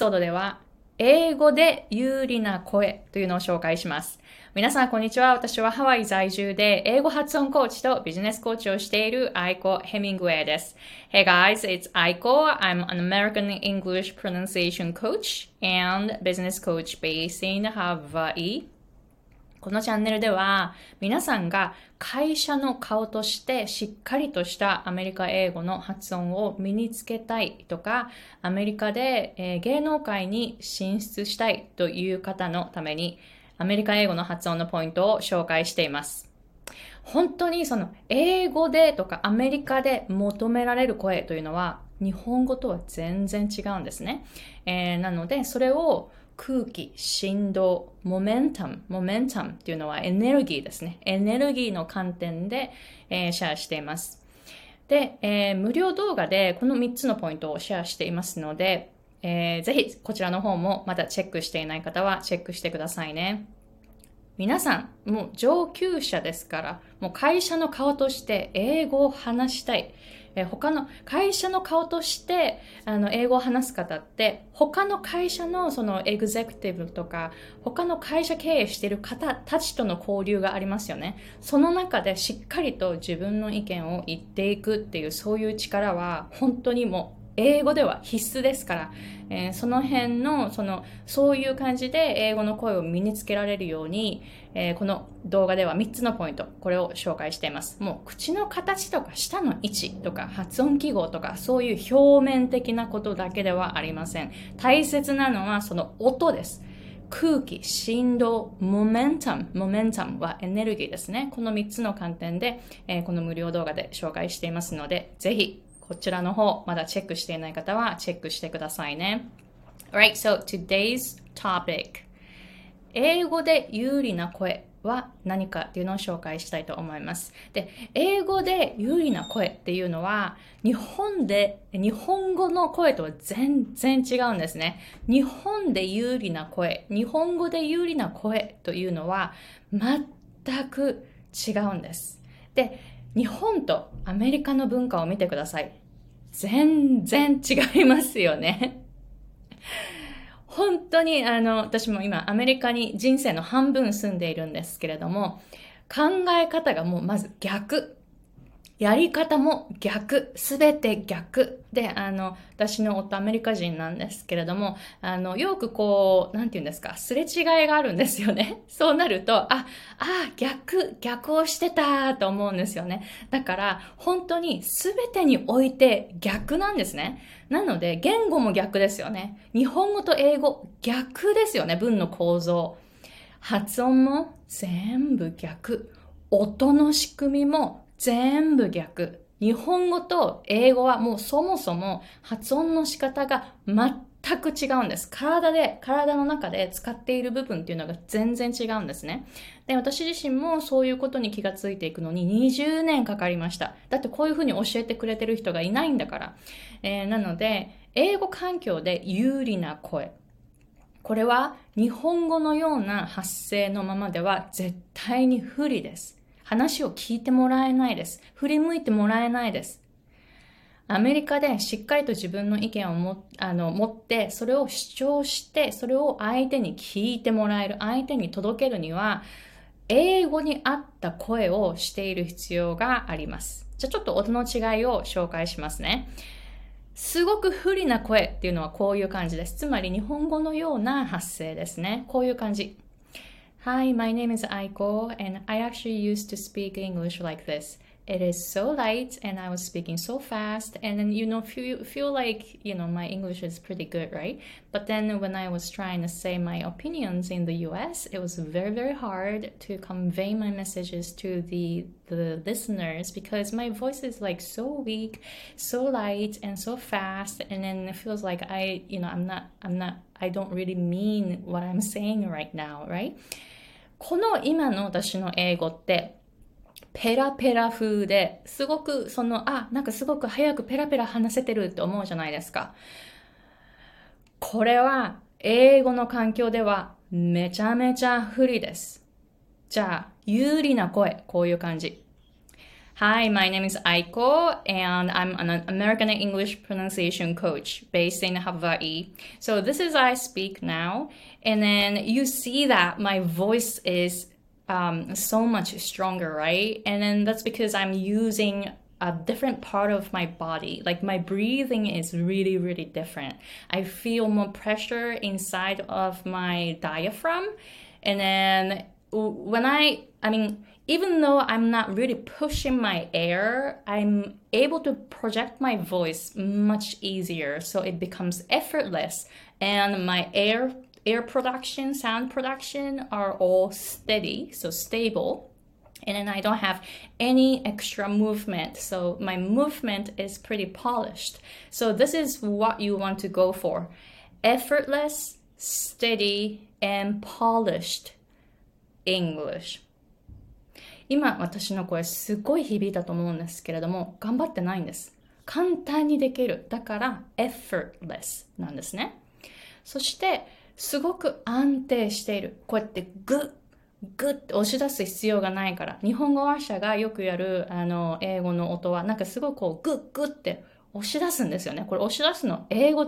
ソードでは英語で有利な声というのを紹介します。皆さんこんにちは。私はハワイ在住で英語発音コーチとビジネスコーチをしている Aiko Hemingway です。 Hey guys, it's Aiko. I'm an American English pronunciation coach and business coach based in Hawaii. このチャンネルでは皆さんが会社の顔としてしっかりとしたアメリカ英語の発音を身につけたいとか、アメリカで芸能界に進出したいという方のためにアメリカ英語の発音のポイントを紹介しています。本当にその英語でとかアメリカで求められる声というのは日本語とは全然違うんですね。なのでそれを空気、振動、モメンタムっていうのはエネルギーですね。エネルギーの観点で、シェアしています。で、無料動画でこの3つのポイントをシェアしていますので、ぜひこちらの方もまだチェックしていない方はチェックしてくださいね。皆さん、もう上級者ですから、もう会社の顔として英語を話したい。他の会社の顔として英語を話す方って、他の会社のそのエグゼクティブとか、他の会社経営している方たちとの交流がありますよね。その中でしっかりと自分の意見を言っていくっていう、そういう力は本当にもう、英語では必須ですから、その辺のそういう感じで英語の声を身につけられるように、この動画では3つのポイント、これを紹介しています。もう口の形とか舌の位置とか発音記号とかそういう表面的なことだけではありません。大切なのはその音です。空気、振動、モメンタムはエネルギーですね。この3つの観点で、この無料動画で紹介していますので、ぜひこちらの方、まだチェックしていない方はチェックしてくださいね。Alright, so today's topic. 英語で有利な声は何かっていうのを紹介したいと思います。で、英語で有利な声っていうのは、日本語の声とは全然違うんですね。日本で有利な声、日本語で有利な声というのは全く違うんです。で、日本とアメリカの文化を見てください。全然違いますよね。本当に私も今アメリカに人生の半分住んでいるんですけれども、考え方がもうまず逆。やり方も逆。すべて逆。で、私の夫アメリカ人なんですけれども、よくすれ違いがあるんですよね。そうなると、逆をしてたと思うんですよね。だから、本当にすべてにおいて逆なんですね。なので、言語も逆ですよね。日本語と英語、逆ですよね。文の構造。発音も全部逆。音の仕組みも全部逆。日本語と英語はもうそもそも発音の仕方が全く違うんです。体の中で使っている部分っていうのが全然違うんですね。で、私自身もそういうことに気がついていくのに20年かかりました。だってこういうふうに教えてくれてる人がいないんだから。なので、英語環境で有利な声。これは日本語のような発声のままでは絶対に不利です。話を聞いてもらえないです。振り向いてもらえないです。アメリカでしっかりと自分の意見を持って、それを主張して、それを相手に聞いてもらえる、相手に届けるには、英語に合った声をしている必要があります。じゃあちょっと音の違いを紹介しますね。すごく不利な声っていうのはこういう感じです。つまり日本語のような発声ですね。こういう感じ。Hi, my name is Aiko, and I actually used to speak English like this. It is so light, and I was speaking so fast, and then, feel like, my English is pretty good, right? But then when I was trying to say my opinions in the U.S., it was very, very hard to convey my messages to the listeners because my voice is like so weak, so light, and so fast, and then it feels like I don't really mean what I'm saying right now, right?この今の私の英語ってペラペラ風で、すごくすごく早くペラペラ話せてるって思うじゃないですか。これは英語の環境ではめちゃめちゃ不利です。じゃあ有利な声、こういう感じ。Hi, my name is Aiko, and I'm an American English pronunciation coach based in Hawaii. So this is I Speak Now, and then you see that my voice is so much stronger, right? And then that's because I'm using a different part of my body. Like my breathing is really, really different. I feel more pressure inside of my diaphragm, and then when I mean.Even though I'm not really pushing my air, I'm able to project my voice much easier, so it becomes effortless, and my air production, sound production are all steady, so stable, and then I don't have any extra movement, so my movement is pretty polished. So this is what you want to go for: effortless, steady, and polished English.今私の声すごい響いたと思うんですけれども、頑張ってないんです。簡単にできる。だからeffortlessなんですね。そしてすごく安定している。こうやってグッグッって押し出す必要がないから、日本語話者がよくやる英語の音はなんかすごくこうグッグッって押し出すんですよね。これ押し出すの英語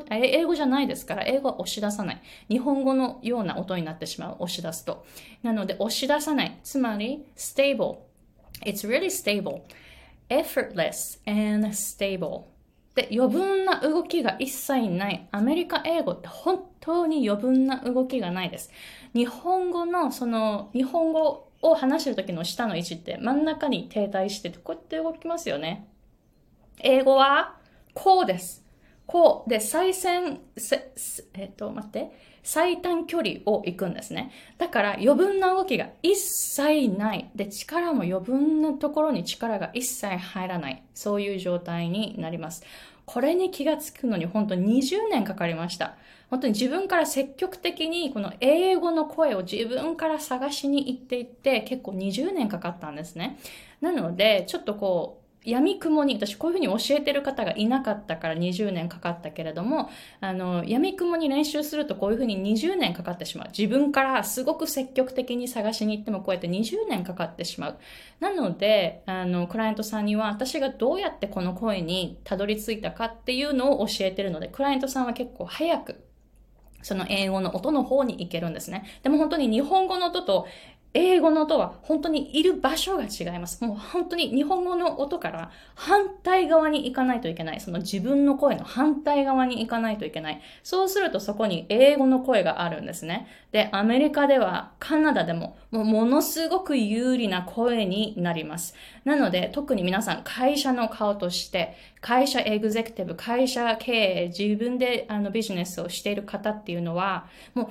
じゃないですから、英語は押し出さない。日本語のような音になってしまう、押し出すと。なので押し出さない、つまり stable。 It's really stable, effortless and stable で、余分な動きが一切ない。アメリカ英語って本当に余分な動きがないです。日本語の日本語を話してる時の下の位置って真ん中に停滞してて、こうやって動きますよね。英語はこうです。こうで最短距離を行くんですね。だから余分な動きが一切ない。で、力も余分なところに力が一切入らない。そういう状態になります。これに気がつくのに本当に20年かかりました。本当に自分から積極的にこの英語の声を自分から探しに行って結構20年かかったんですね。なのでちょっとこう闇雲に、私こういうふうに教えてる方がいなかったから20年かかったけれども、闇雲に練習するとこういうふうに20年かかってしまう。自分からすごく積極的に探しに行ってもこうやって20年かかってしまう。なのでクライアントさんには私がどうやってこの声にたどり着いたかっていうのを教えてるので、クライアントさんは結構早くその英語の音の方に行けるんですね。でも本当に日本語の音と英語の音は本当にいる場所が違います。もう本当に日本語の音から反対側に行かないといけない。その自分の声の反対側に行かないといけない。そうするとそこに英語の声があるんですね。で、アメリカではカナダでもものすごく有利な声になります。なので特に皆さん会社の顔として、会社エグゼクティブ、会社経営、自分でビジネスをしている方っていうのは、もう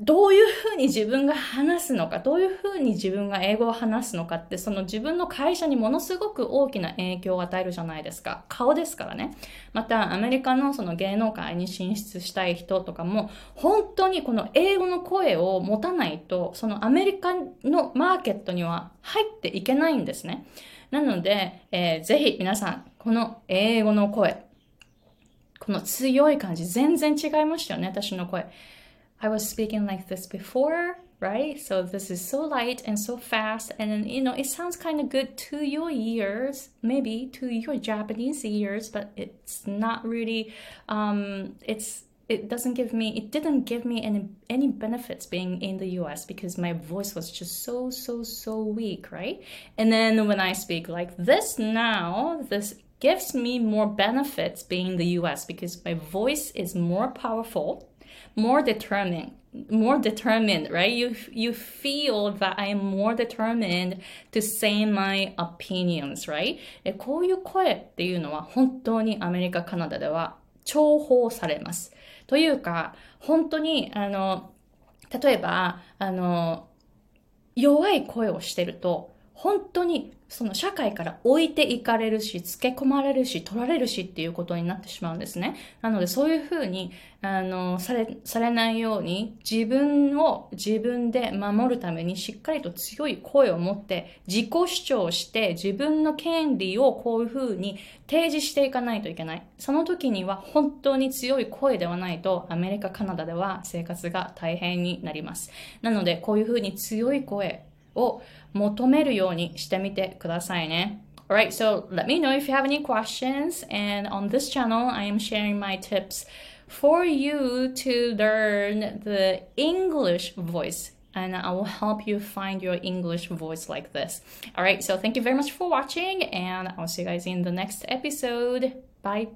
どういうふうに自分が話すのか、どういうふうに自分が英語を話すのかって、その自分の会社にものすごく大きな影響を与えるじゃないですか。顔ですからね。また、アメリカのその芸能界に進出したい人とかも、本当にこの英語の声を持たないと、そのアメリカのマーケットには入っていけないんですね。なので、ぜひ皆さん、この英語の声、この強い感じ、全然違いましたよね、私の声。I was speaking like this before, right? So this is so light and so fast. And then, it sounds kind of good to your ears, maybe to your Japanese ears, but it's not really, it didn't give me any benefits being in the US because my voice was just so weak, right? And then when I speak like this now, this gives me more benefits being in the US because my voice is more powerful.more determined, right? You feel that I am more determined to say my opinions, right? こういう声っていうのは本当にアメリカ、カナダでは重宝されます。というか、本当に例えば弱い声をしてると本当にその社会から置いていかれるし、つけ込まれるし、取られるしっていうことになってしまうんですね。なのでそういうふうにされないように、自分を自分で守るためにしっかりと強い声を持って自己主張して、自分の権利をこういうふうに提示していかないといけない。その時には本当に強い声ではないとアメリカ、カナダでは生活が大変になります。なのでこういうふうに強い声を求めるようにしてみてくださいね。Alright, so let me know if you have any questions, and on this channel I am sharing my tips for you to learn the English voice, and I will help you find your English voice like this. Alright, so thank you very much for watching, and I'll see you guys in the next episode. Bye!